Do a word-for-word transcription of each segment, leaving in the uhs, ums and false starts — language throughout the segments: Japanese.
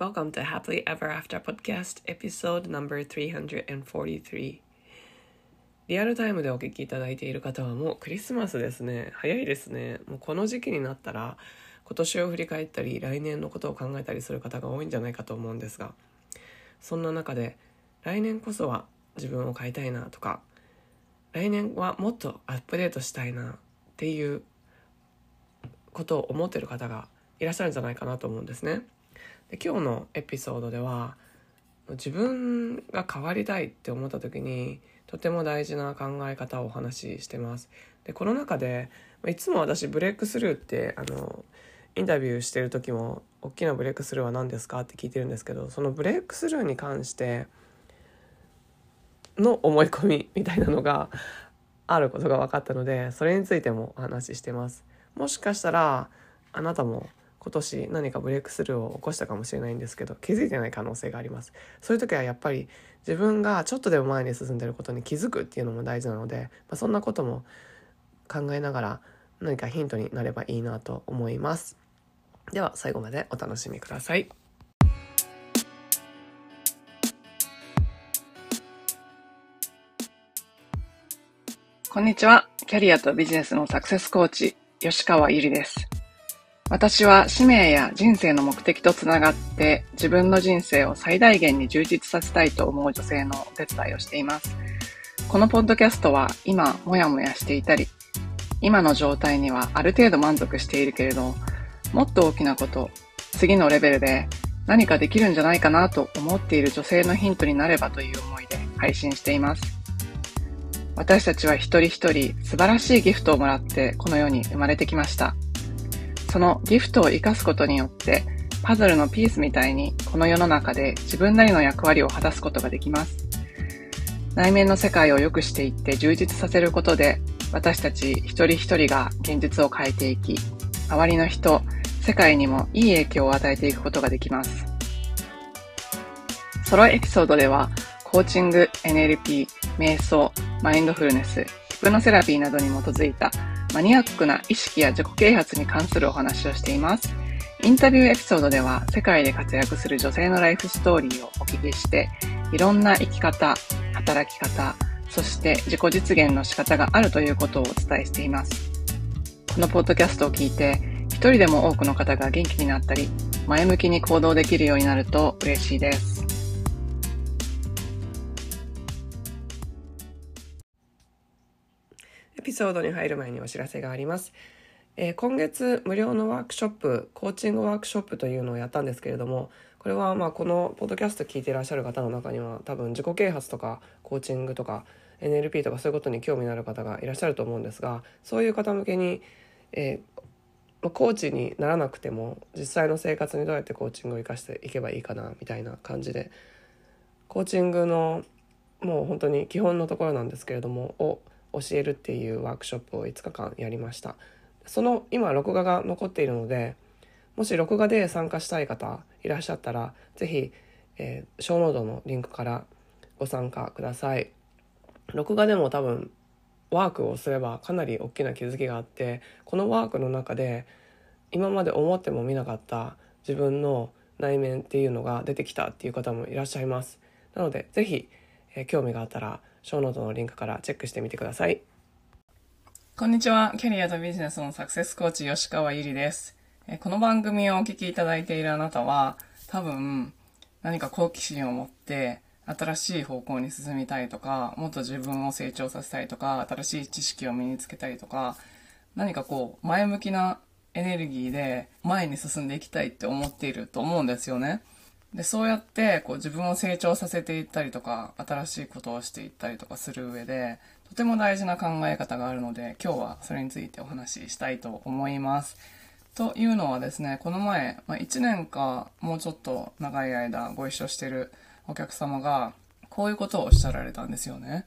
Welcome to Happily Ever After Podcast Episode number three forty-three。 リアルタイムでお聞きいただいている方はもうクリスマスですね。早いですね。もうこの時期になったら今年を振り返ったり来年のことを考えたりする方が多いんじゃないかと思うんですが、そんな中で来年こそは自分を変えたいなとか、来年はもっとアップデートしたいなっていうことを思っている方がいらっしゃるんじゃないかなと思うんですね。で、今日のエピソードでは自分が変わりたいって思った時にとても大事な考え方をお話ししてます。で、この中でいつも私ブレイクスルーってあのインタビューしてる時も大きなブレイクスルーは何ですかって聞いてるんですけど、そのブレイクスルーに関しての思い込みみたいなのがあることが分かったので、それについてもお話ししてます。もしかしたらあなたも今年何かブレイクスルーを起こしたかもしれないんですけど、気づいてない可能性があります。そういう時はやっぱり自分がちょっとでも前に進んでることに気づくっていうのも大事なので、まあ、そんなことも考えながら何かヒントになればいいなと思います。では最後までお楽しみください。こんにちは。キャリアとビジネスのサクセスコーチ、吉川ゆりです。私は使命や人生の目的とつながって自分の人生を最大限に充実させたいと思う女性のお手伝いをしています。このポッドキャストは今もやもやしていたり、今の状態にはある程度満足しているけれど、もっと大きなこと、次のレベルで何かできるんじゃないかなと思っている女性のヒントになればという思いで配信しています。私たちは一人一人素晴らしいギフトをもらってこの世に生まれてきました。そのギフトを生かすことによってパズルのピースみたいにこの世の中で自分なりの役割を果たすことができます。内面の世界を良くしていって充実させることで私たち一人一人が現実を変えていき、周りの人、世界にもいい影響を与えていくことができます。ソロエピソードではコーチング、エヌエルピー、瞑想、マインドフルネス、ヒプノセラピーなどに基づいたマニアックな意識や自己啓発に関するお話をしています。インタビューエピソードでは世界で活躍する女性のライフストーリーをお聞きして、いろんな生き方、働き方、そして自己実現の仕方があるということをお伝えしています。このポッドキャストを聞いて、一人でも多くの方が元気になったり、前向きに行動できるようになると嬉しいです。エピソードに入る前にお知らせがあります、えー、今月無料のワークショップ、コーチングワークショップというのをやったんですけれども、これはまあこのポッドキャスト聞いていらっしゃる方の中には多分自己啓発とかコーチングとか エヌエルピー とかそういうことに興味のある方がいらっしゃると思うんですが、そういう方向けに、えー、コーチにならなくても実際の生活にどうやってコーチングを生かしていけばいいかなみたいな感じで、コーチングのもう本当に基本のところなんですけれどもを教えるっていうワークショップをいつかかんやりました。その今録画が残っているので、もし録画で参加したい方いらっしゃったらぜひ、えー、ショーノートのリンクからご参加ください。録画でも多分ワークをすればかなり大きな気づきがあって、このワークの中で今まで思っても見なかった自分の内面っていうのが出てきたっていう方もいらっしゃいます。なのでぜひ、えー、興味があったらショーノートのリンクからチェックしてみてください。こんにちは。キャリアとビジネスのサクセスコーチ、吉川ゆりです。この番組をお聞きいただいているあなたは、多分何か好奇心を持って新しい方向に進みたいとか、もっと自分を成長させたいとか、新しい知識を身につけたいとか、何かこう前向きなエネルギーで前に進んでいきたいって思っていると思うんですよね。で、そうやってこう自分を成長させていったりとか、新しいことをしていったりとかする上で、とても大事な考え方があるので、今日はそれについてお話ししたいと思います。というのはですね、この前、まあ、いちねんかもうちょっと長い間ご一緒してるお客様が、こういうことをおっしゃられたんですよね。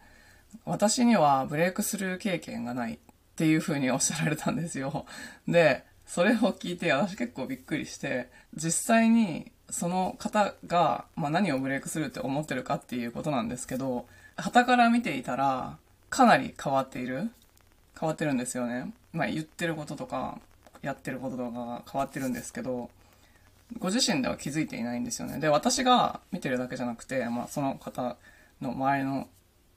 私にはブレイクスルー経験がないっていうふうにおっしゃられたんですよ。で、それを聞いて私結構びっくりして、実際にその方が、まあ、何をブレイクするって思ってるかっていうことなんですけど、傍から見ていたらかなり変わっている変わってるんですよね。まあ、言ってることとかやってることとかが変わってるんですけど、ご自身では気づいていないんですよね。で、私が見てるだけじゃなくて、まあ、その方の周りの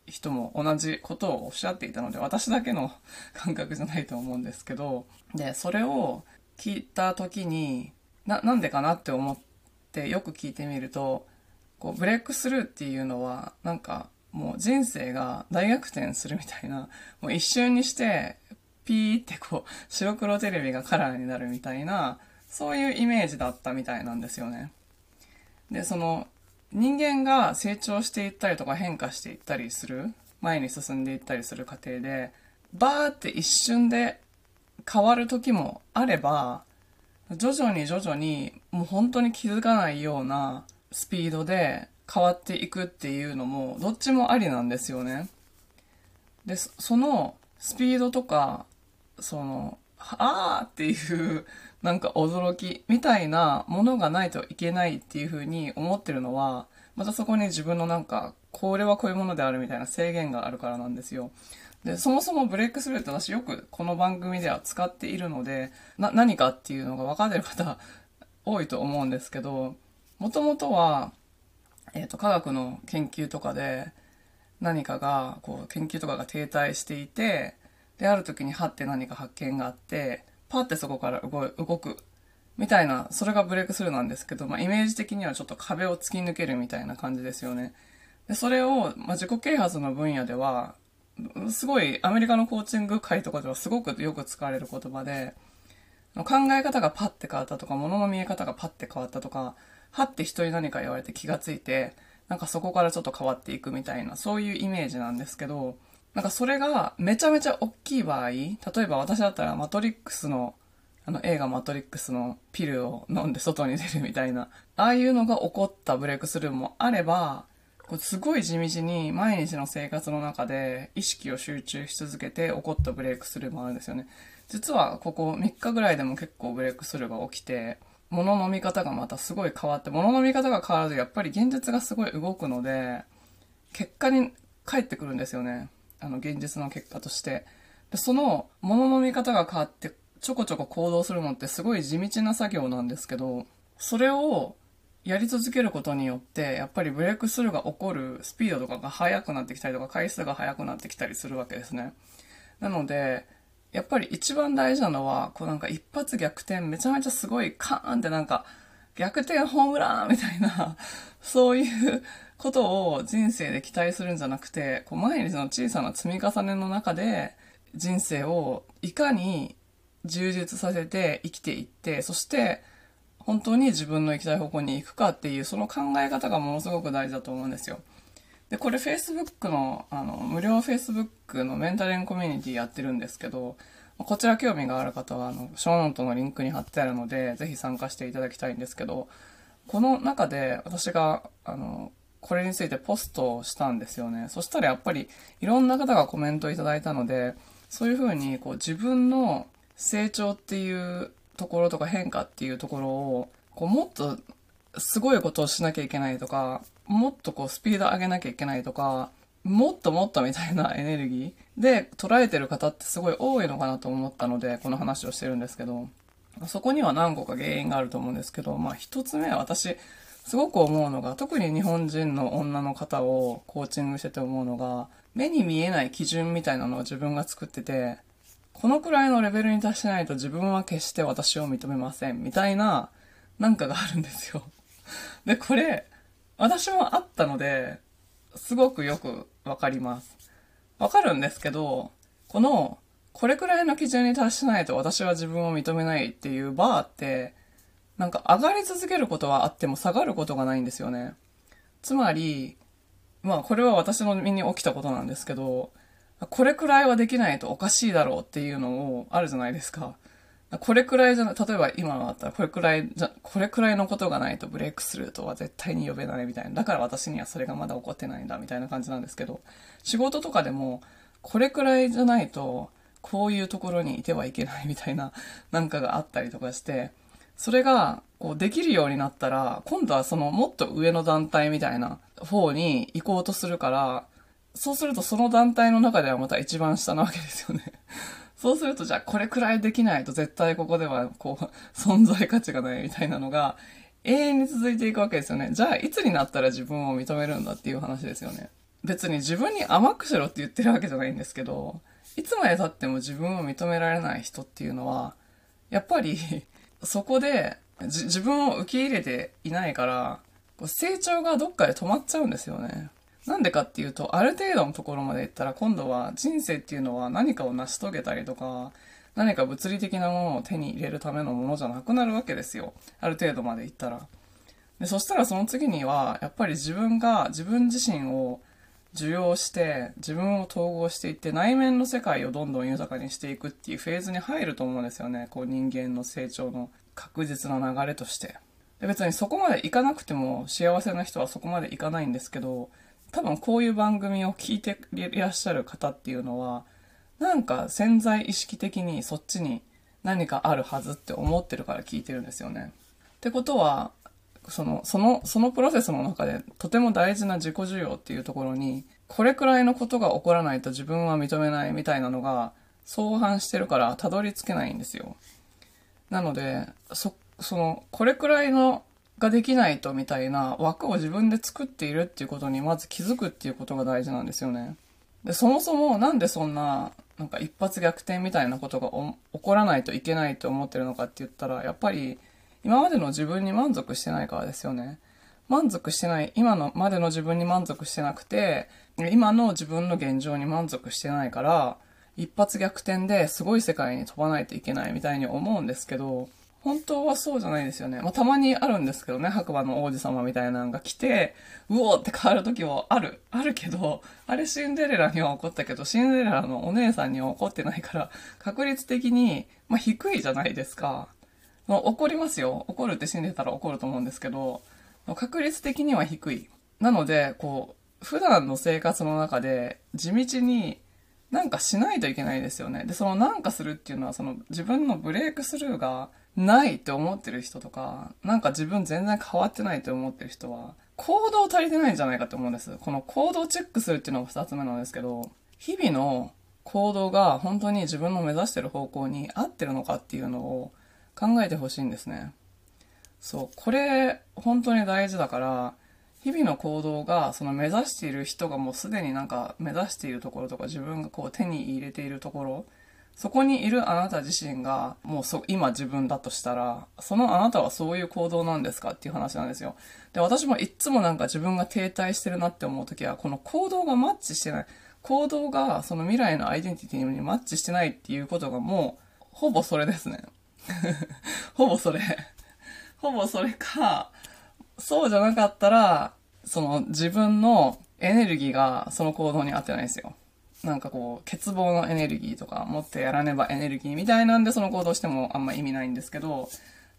人も同じことをおっしゃっていたので、私だけの感覚じゃないと思うんですけど、で、それを聞いた時に、な、なんでかなって思ってよく聞いてみると、こうブレイクスルーっていうのは、なんかもう人生が大逆転するみたいな、もう一瞬にしてピーってこう白黒テレビがカラーになるみたいな、そういうイメージだったみたいなんですよね。で、その人間が成長していったりとか変化していったりする、前に進んでいったりする過程で、バーって一瞬で変わる時もあれば、徐々に徐々にもう本当に気づかないようなスピードで変わっていくっていうのも、どっちもありなんですよね。で、そのスピードとか、その、あーっていう、なんか驚きみたいなものがないといけないっていうふうに思ってるのは、またそこに自分のなんか、これはこういうものであるみたいな制限があるからなんですよ。で、そもそもブレイクスルーって私よくこの番組では使っているので、な、何かっていうのが分かってる方多いと思うんですけど、もともとは、えっと、科学の研究とかで何かが、こう、研究とかが停滞していて、で、ある時にはって何か発見があって、パってそこから動く、みたいな、それがブレイクスルーなんですけど、まあ、イメージ的にはちょっと壁を突き抜けるみたいな感じですよね。で、それを、まあ、自己啓発の分野では、すごい、アメリカのコーチング界とかではすごくよく使われる言葉で、考え方がパって変わったとか、物の見え方がパって変わったとか、はって人に何か言われて気がついて、なんかそこからちょっと変わっていくみたいな、そういうイメージなんですけど、なんかそれがめちゃめちゃ大きい場合、例えば私だったらマトリックスの、あの映画マトリックスのピルを飲んで外に出るみたいな、ああいうのが起こったブレイクスルーもあれば、こうすごい地道に毎日の生活の中で意識を集中し続けて起こったブレイクスルーもあるんですよね。実はここみっかぐらいでも結構ブレイクスルーが起きて、物の見方がまたすごい変わって、物の見方が変わるとやっぱり現実がすごい動くので、結果に返ってくるんですよね。あの現実の結果として。で、その物の見方が変わってちょこちょこ行動するのってすごい地道な作業なんですけど、それをやり続けることによって、やっぱりブレイクスルーが起こるスピードとかが速くなってきたりとか、回数が速くなってきたりするわけですね。なので、やっぱり一番大事なのは、こうなんか一発逆転、めちゃめちゃすごいカーンってなんか逆転ホームランみたいな、そういうことを人生で期待するんじゃなくて、こう毎日の小さな積み重ねの中で人生をいかに充実させて生きていって、そして本当に自分の行きたい方向に行くかっていう、その考え方がものすごく大事だと思うんですよ。で、これ Facebook の、あの、無料 Facebook のメンタリングコミュニティやってるんですけど、こちら興味がある方は、あの、ショーノートのリンクに貼ってあるので、ぜひ参加していただきたいんですけど、この中で私が、あの、これについてポストをしたんですよね。そしたらやっぱり、いろんな方がコメントいただいたので、そういうふうに、こう、自分の成長っていうところとか変化っていうところを、こう、もっとすごいことをしなきゃいけないとか、もっとこうスピード上げなきゃいけないとか、もっともっとみたいなエネルギーで捉えてる方ってすごい多いのかなと思ったので、この話をしてるんですけど、そこには何個か原因があると思うんですけど、まあ一つ目は私すごく思うのが、特に日本人の女の方をコーチングしてて思うのが、目に見えない基準みたいなのを自分が作ってて、このくらいのレベルに達しないと自分は決して私を認めませんみたいななんかがあるんですよ。で、これ私もあったので、すごくよくわかります。わかるんですけど、この、これくらいの基準に達しないと私は自分を認めないっていうバーって、なんか上がり続けることはあっても下がることがないんですよね。つまり、まあこれは私の身に起きたことなんですけど、これくらいはできないとおかしいだろうっていうのをあるじゃないですか。これくらいじゃな、例えば今のあったら、これくらいじゃ、これくらいのことがないとブレイクスルーとは絶対に呼べないみたいな。だから私にはそれがまだ起こってないんだみたいな感じなんですけど、仕事とかでも、これくらいじゃないと、こういうところにいてはいけないみたいななんかがあったりとかして、それがこうできるようになったら、今度はそのもっと上の団体みたいな方に行こうとするから、そうするとその団体の中ではまた一番下なわけですよね。そうすると、じゃあこれくらいできないと絶対ここではこう存在価値がないみたいなのが永遠に続いていくわけですよね。じゃあいつになったら自分を認めるんだっていう話ですよね。別に自分に甘くしろって言ってるわけじゃないんですけど、いつまで経っても自分を認められない人っていうのはやっぱりそこでじ自分を受け入れていないから成長がどっかで止まっちゃうんですよね。なんでかっていうと、ある程度のところまでいったら今度は人生っていうのは何かを成し遂げたりとか何か物理的なものを手に入れるためのものじゃなくなるわけですよ。ある程度までいったら。で、そしたらその次にはやっぱり自分が自分自身を受容して自分を統合していって内面の世界をどんどん豊かにしていくっていうフェーズに入ると思うんですよね。こう人間の成長の確実な流れとして。で、別にそこまでいかなくても幸せな人はそこまでいかないんですけど、多分こういう番組を聞いていらっしゃる方っていうのはなんか潜在意識的にそっちに何かあるはずって思ってるから聞いてるんですよね。ってことはその、その、そのプロセスの中でとても大事な自己需要っていうところにこれくらいのことが起こらないと自分は認めないみたいなのが相反してるからたどり着けないんですよ。なので そ, そのこれくらいのができないとみたいな枠を自分で作っているっていうことにまず気づくっていうことが大事なんですよね。で、そもそもなんでそんななんか一発逆転みたいなことが起こらないといけないと思ってるのかって言ったら、やっぱり今までの自分に満足してないからですよね。満足してない、今のまでの自分に満足してなくて、今の自分の現状に満足してないから、一発逆転ですごい世界に飛ばないといけないみたいに思うんですけど、本当はそうじゃないですよね。まあ、たまにあるんですけどね、白馬の王子様みたいなのが来て、うおーって変わる時もある、あるけど、あれシンデレラには起こったけど、シンデレラのお姉さんには起こってないから、確率的に、まあ、低いじゃないですか。怒りますよ。怒るって死んでたら怒ると思うんですけど、確率的には低い。なので、こう、普段の生活の中で地道になんかしないといけないですよね。で、そのなんかするっていうのは、その自分のブレイクスルーがないって思ってる人とか、なんか自分全然変わってないって思ってる人は、行動足りてないんじゃないかと思うんです。この行動チェックするっていうのが二つ目なんですけど、日々の行動が本当に自分の目指してる方向に合ってるのかっていうのを、考えてほしいんですね。そう、これ本当に大事だから、日々の行動がその目指している人がもうすでになんか目指しているところとか自分がこう手に入れているところ、そこにいるあなた自身がもうそ今自分だとしたら、そのあなたはそういう行動なんですかっていう話なんですよ。で、私もいっつもなんか自分が停滞してるなって思うときは、この行動がマッチしてない、行動がその未来のアイデンティティにマッチしてないっていうことがもうほぼそれですね。ほぼそれほぼそれか、そうじゃなかったらその自分のエネルギーがその行動に合ってないんですよ。なんかこう欠乏のエネルギーとか持ってやらねばエネルギーみたいなんでその行動してもあんま意味ないんですけど、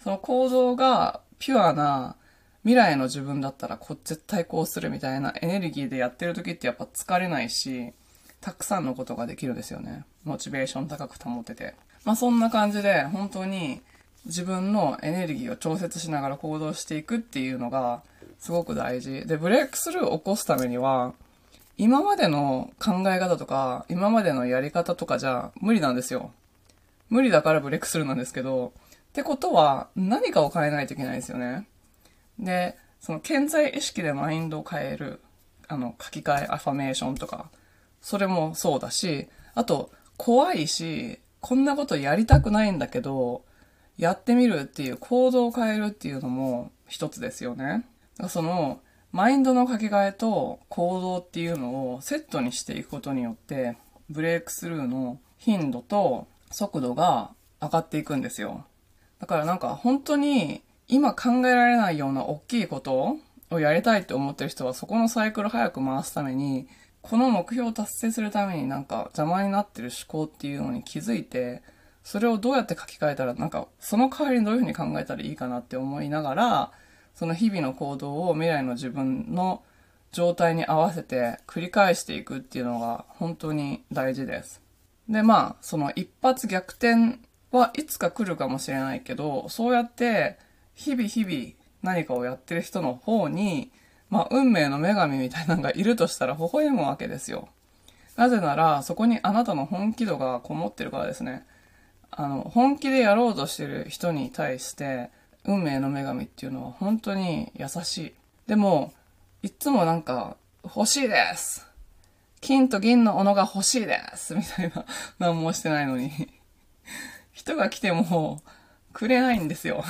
その行動がピュアな未来の自分だったらこう絶対こうするみたいなエネルギーでやってる時ってやっぱ疲れないし、たくさんのことができるんですよね。モチベーション高く保てて。まあ、そんな感じで本当に自分のエネルギーを調節しながら行動していくっていうのがすごく大事で、ブレイクスルーを起こすためには今までの考え方とか今までのやり方とかじゃ無理なんですよ。無理だからブレイクスルーなんですけど、ってことは何かを変えないといけないですよね。で、その潜在意識でマインドを変える、あの書き換え、アファメーションとかそれもそうだし、あと怖いしこんなことやりたくないんだけどやってみるっていう行動を変えるっていうのも一つですよね。そのマインドの書き換えと行動っていうのをセットにしていくことによってブレイクスルーの頻度と速度が上がっていくんですよ。だからなんか本当に今考えられないような大きいことをやりたいって思ってる人はそこのサイクル早く回すために、この目標を達成するためになんか邪魔になってる思考っていうのに気づいて、それをどうやって書き換えたら、なんかその代わりにどういうふうに考えたらいいかなって思いながら、その日々の行動を未来の自分の状態に合わせて繰り返していくっていうのが本当に大事です。で、まあその一発逆転はいつか来るかもしれないけど、そうやって日々日々何かをやってる人の方に、まあ、運命の女神みたいなのがいるとしたら微笑むわけですよ。なぜなら、そこにあなたの本気度がこもってるからですね。あの、本気でやろうとしてる人に対して、運命の女神っていうのは本当に優しい。でもいつもなんか欲しいです。金と銀の斧が欲しいですみたいな、何もしてないのに人が来てもくれないんですよ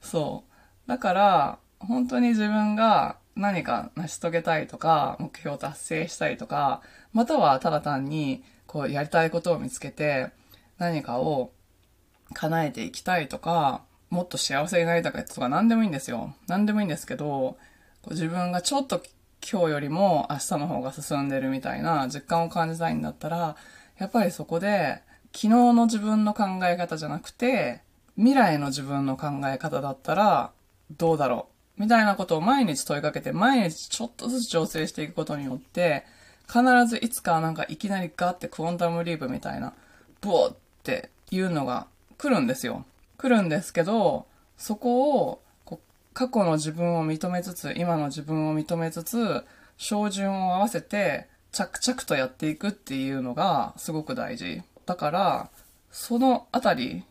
そうだから本当に自分が何か成し遂げたいとか目標を達成したいとか、またはただ単にこうやりたいことを見つけて何かを叶えていきたいとか、もっと幸せになりたいとか、何でもいいんですよ。何でもいいんですけど、自分がちょっと今日よりも明日の方が進んでるみたいな実感を感じたいんだったら、やっぱりそこで昨日の自分の考え方じゃなくて未来の自分の考え方だったらどうだろうみたいなことを毎日問いかけて、毎日ちょっとずつ調整していくことによって、必ずいつかなんかいきなりガッてクォンタムリープみたいなボーっていうのが来るんですよ。来るんですけど、そこを過去の自分を認めつつ、今の自分を認めつつ、照準を合わせて着々とやっていくっていうのがすごく大事。だから、そのあたり、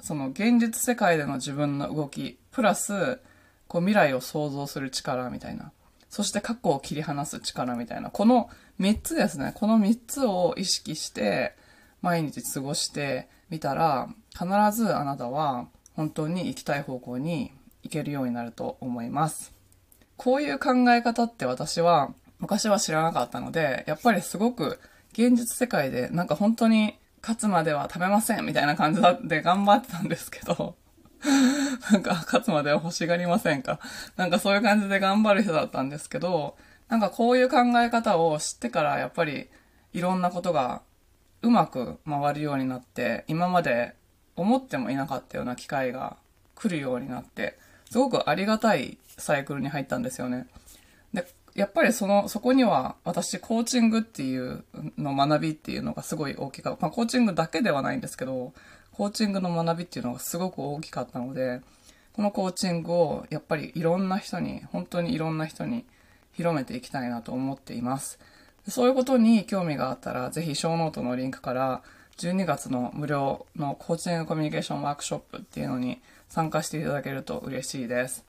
その現実世界での自分の動き、プラス、こう未来を想像する力みたいな、そして過去を切り離す力みたいな、このみっつですね。このみっつを意識して、毎日過ごしてみたら、必ずあなたは本当に行きたい方向にいけるようになると思います。こういう考え方って私は昔は知らなかったので、やっぱりすごく現実世界でなんか本当に勝つまでは食べませんみたいな感じで頑張ってたんですけどなんか勝つまでは欲しがりませんか、なんかそういう感じで頑張る人だったんですけど、なんかこういう考え方を知ってからやっぱりいろんなことがうまく回るようになって、今まで思ってもいなかったような機会が来るようになって、すごくありがたいサイクルに入ったんですよね。で、やっぱりその、そこには私コーチングっていうの学びっていうのがすごい大きかった。まあコーチングだけではないんですけど、コーチングの学びっていうのがすごく大きかったので、このコーチングをやっぱりいろんな人に、本当にいろんな人に広めていきたいなと思っています。そういうことに興味があったら、ぜひショーノートのリンクからじゅうにがつの無料のコーチングコミュニケーションワークショップっていうのに参加していただけると嬉しいです。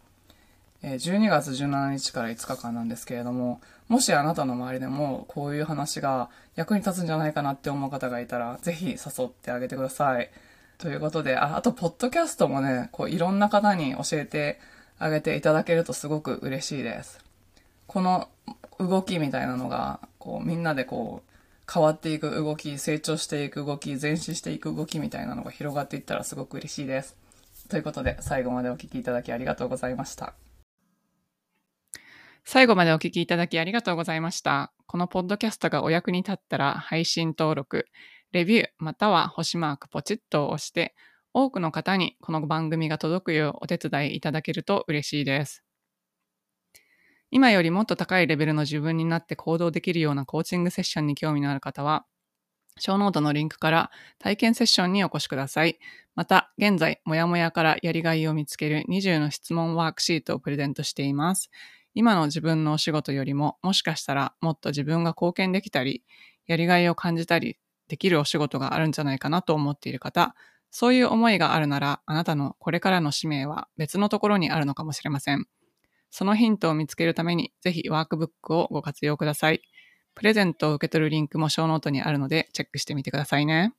じゅうにがつじゅうしちにちからいつかかんなんですけれども、もしあなたの周りでもこういう話が役に立つんじゃないかなって思う方がいたら、ぜひ誘ってあげてください。ということで、あ、あとポッドキャストもね、こういろんな方に教えてあげていただけるとすごく嬉しいです。この動きみたいなのが、こうみんなでこう変わっていく動き、成長していく動き、前進していく動きみたいなのが広がっていったらすごく嬉しいです。ということで、最後までお聞きいただきありがとうございました。最後までお聞きいただきありがとうございました。このポッドキャストがお役に立ったら、配信登録、レビュー、または星マークポチッと押して、多くの方にこの番組が届くようお手伝いいただけると嬉しいです。今よりもっと高いレベルの自分になって行動できるようなコーチングセッションに興味のある方は、ショーノートのリンクから体験セッションにお越しください。また、現在、もやもやからやりがいを見つけるにじゅうの質問ワークシートをプレゼントしています。今の自分のお仕事よりも、もしかしたらもっと自分が貢献できたり、やりがいを感じたり、できるお仕事があるんじゃないかなと思っている方、そういう思いがあるなら、あなたのこれからの使命は別のところにあるのかもしれません。そのヒントを見つけるために、ぜひワークブックをご活用ください。プレゼントを受け取るリンクもショーノートにあるので、チェックしてみてくださいね。